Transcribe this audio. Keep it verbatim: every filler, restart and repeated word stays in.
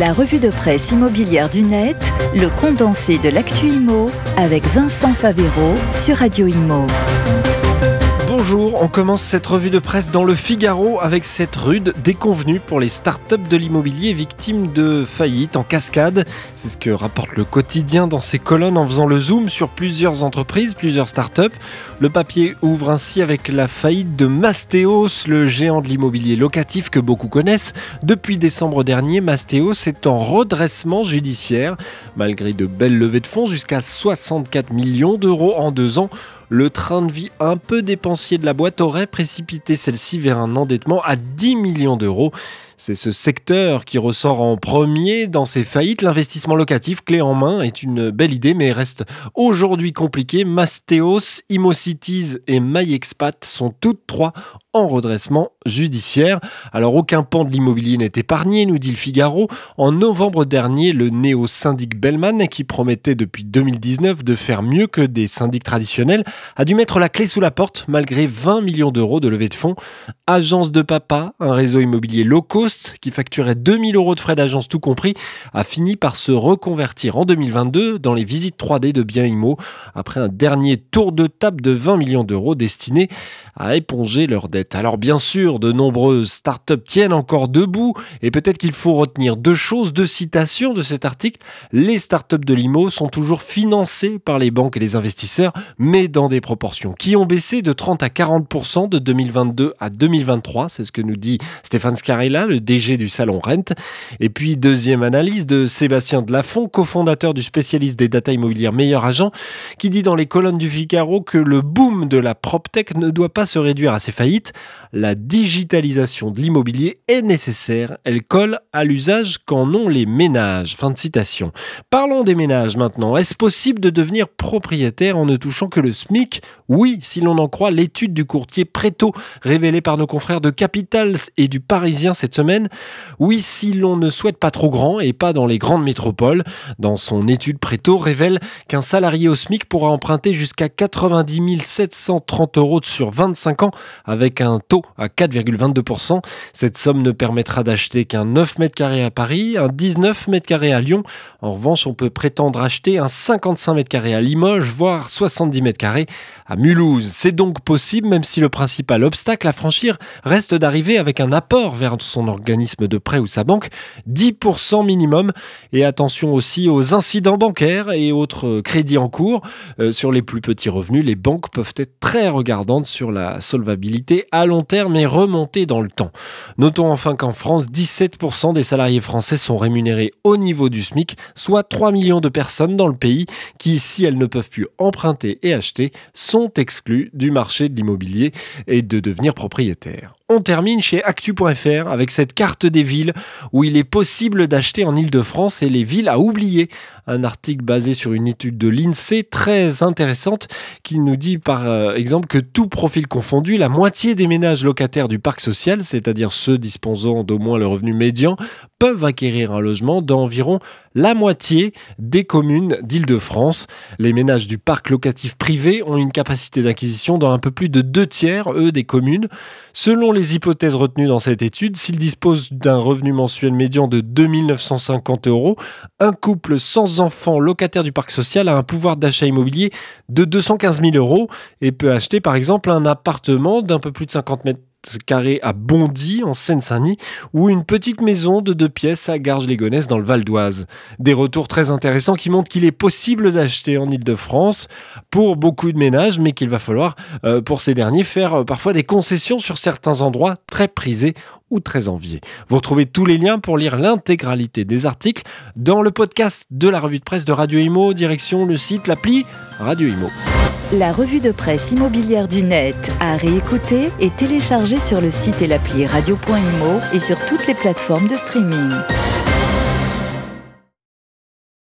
La revue de presse immobilière du net, le condensé de l'actu Immo avec Vincent Favero sur Radio Immo. Bonjour, on commence cette revue de presse dans le Figaro avec cette rude déconvenue pour les startups de l'immobilier victimes de faillites en cascade. C'est ce que rapporte le quotidien dans ses colonnes en faisant le zoom sur plusieurs entreprises, plusieurs startups. Le papier ouvre ainsi avec la faillite de Masteos, le géant de l'immobilier locatif que beaucoup connaissent. Depuis décembre dernier, Masteos est en redressement judiciaire. Malgré de belles levées de fonds, jusqu'à soixante-quatre millions d'euros en deux ans, le train de vie un peu dépensier de la boîte aurait précipité celle-ci vers un endettement à dix millions d'euros. C'est ce secteur qui ressort en premier dans ces faillites. L'investissement locatif clé en main est une belle idée, mais reste aujourd'hui compliqué. Masteos, Imocities et MyExpat sont toutes trois en redressement judiciaire. Alors aucun pan de l'immobilier n'est épargné, nous dit le Figaro. En novembre dernier, le néo-syndic Bellman, qui promettait depuis deux mille dix-neuf de faire mieux que des syndics traditionnels, a dû mettre la clé sous la porte malgré vingt millions d'euros de levée de fonds. Agence de Papa, un réseau immobilier low cost qui facturait deux mille euros de frais d'agence tout compris, a fini par se reconvertir en deux mille vingt-deux dans les visites trois D de biens immo après un dernier tour de table de vingt millions d'euros destiné à éponger leurs dettes. Alors bien sûr, de nombreuses startups tiennent encore debout et peut-être qu'il faut retenir deux choses, deux citations de cet article. Les startups de l'I M O sont toujours financées par les banques et les investisseurs, mais dans des proportions qui ont baissé de trente à quarante pour cent de deux mille vingt-deux à deux mille vingt-trois. C'est ce que nous dit Stéphane Scarrella, le D G du salon Rent. Et puis deuxième analyse de Sébastien Delafont, cofondateur du spécialiste des data immobilières Meilleur Agent, qui dit dans les colonnes du Figaro que le boom de la PropTech ne doit pas se réduire à ses faillites. La digitalisation de l'immobilier est nécessaire, elle colle à l'usage qu'en ont les ménages. Fin de citation. Parlons des ménages maintenant. Est-ce possible de devenir propriétaire en ne touchant que le SMIC ? Oui, si l'on en croit l'étude du courtier Pretto, révélée par nos confrères de Capital et du Parisien cette semaine. Oui, si l'on ne souhaite pas trop grand et pas dans les grandes métropoles. Dans son étude, Pretto révèle qu'un salarié au SMIC pourra emprunter jusqu'à quatre-vingt-dix mille sept cent trente euros sur vingt-cinq ans avec un taux à quatre virgule vingt-deux pour cent. Cette somme ne permettra d'acheter qu'un neuf mètres carrés à Paris, un dix-neuf mètres carrés à Lyon. En revanche, on peut prétendre acheter un cinquante-cinq mètres carrés à Limoges, voire soixante-dix mètres carrés à Mulhouse. C'est donc possible, même si le principal obstacle à franchir reste d'arriver avec un apport vers son organisme de prêt ou sa banque, dix pour cent minimum. Et attention aussi aux incidents bancaires et autres crédits en cours. Euh, sur les plus petits revenus, les banques peuvent être très regardantes sur la solvabilité à long terme et remonter dans le temps. Notons enfin qu'en France, dix-sept pour cent des salariés français sont rémunérés au niveau du SMIC, soit trois millions de personnes dans le pays qui, si elles ne peuvent plus emprunter et acheter, sont exclues du marché de l'immobilier et de devenir propriétaires. On termine chez actu point f r avec cette carte des villes où il est possible d'acheter en Ile-de-France et les villes à oublier. Un article basé sur une étude de l'I N S E E très intéressante qui nous dit par exemple que tout profil confondu, la moitié des ménages locataires du parc social, c'est-à-dire ceux disposant d'au moins le revenu médian, peuvent acquérir un logement dans environ la moitié des communes d'Ile-de-France. Les ménages du parc locatif privé ont une capacité d'acquisition dans un peu plus de deux tiers, eux, des communes. Selon les hypothèses retenues dans cette étude, s'ils disposent d'un revenu mensuel médian de deux mille neuf cent cinquante euros, un couple sans enfants locataire du parc social a un pouvoir d'achat immobilier de deux cent quinze mille euros et peut acheter par exemple un appartement d'un peu plus de cinquante mètres carrés à Bondy, en Seine-Saint-Denis, ou une petite maison de deux pièces à Garges-les-Gonesses, dans le Val-d'Oise. Des retours très intéressants qui montrent qu'il est possible d'acheter en Ile-de-France pour beaucoup de ménages, mais qu'il va falloir, euh, pour ces derniers, faire euh, parfois des concessions sur certains endroits très prisés ou très enviés. Vous retrouvez tous les liens pour lire l'intégralité des articles dans le podcast de la revue de presse de Radio Immo, direction le site, l'appli Radio Immo. La revue de presse immobilière du net à réécouter et télécharger sur le site et l'appli radio point immo et sur toutes les plateformes de streaming.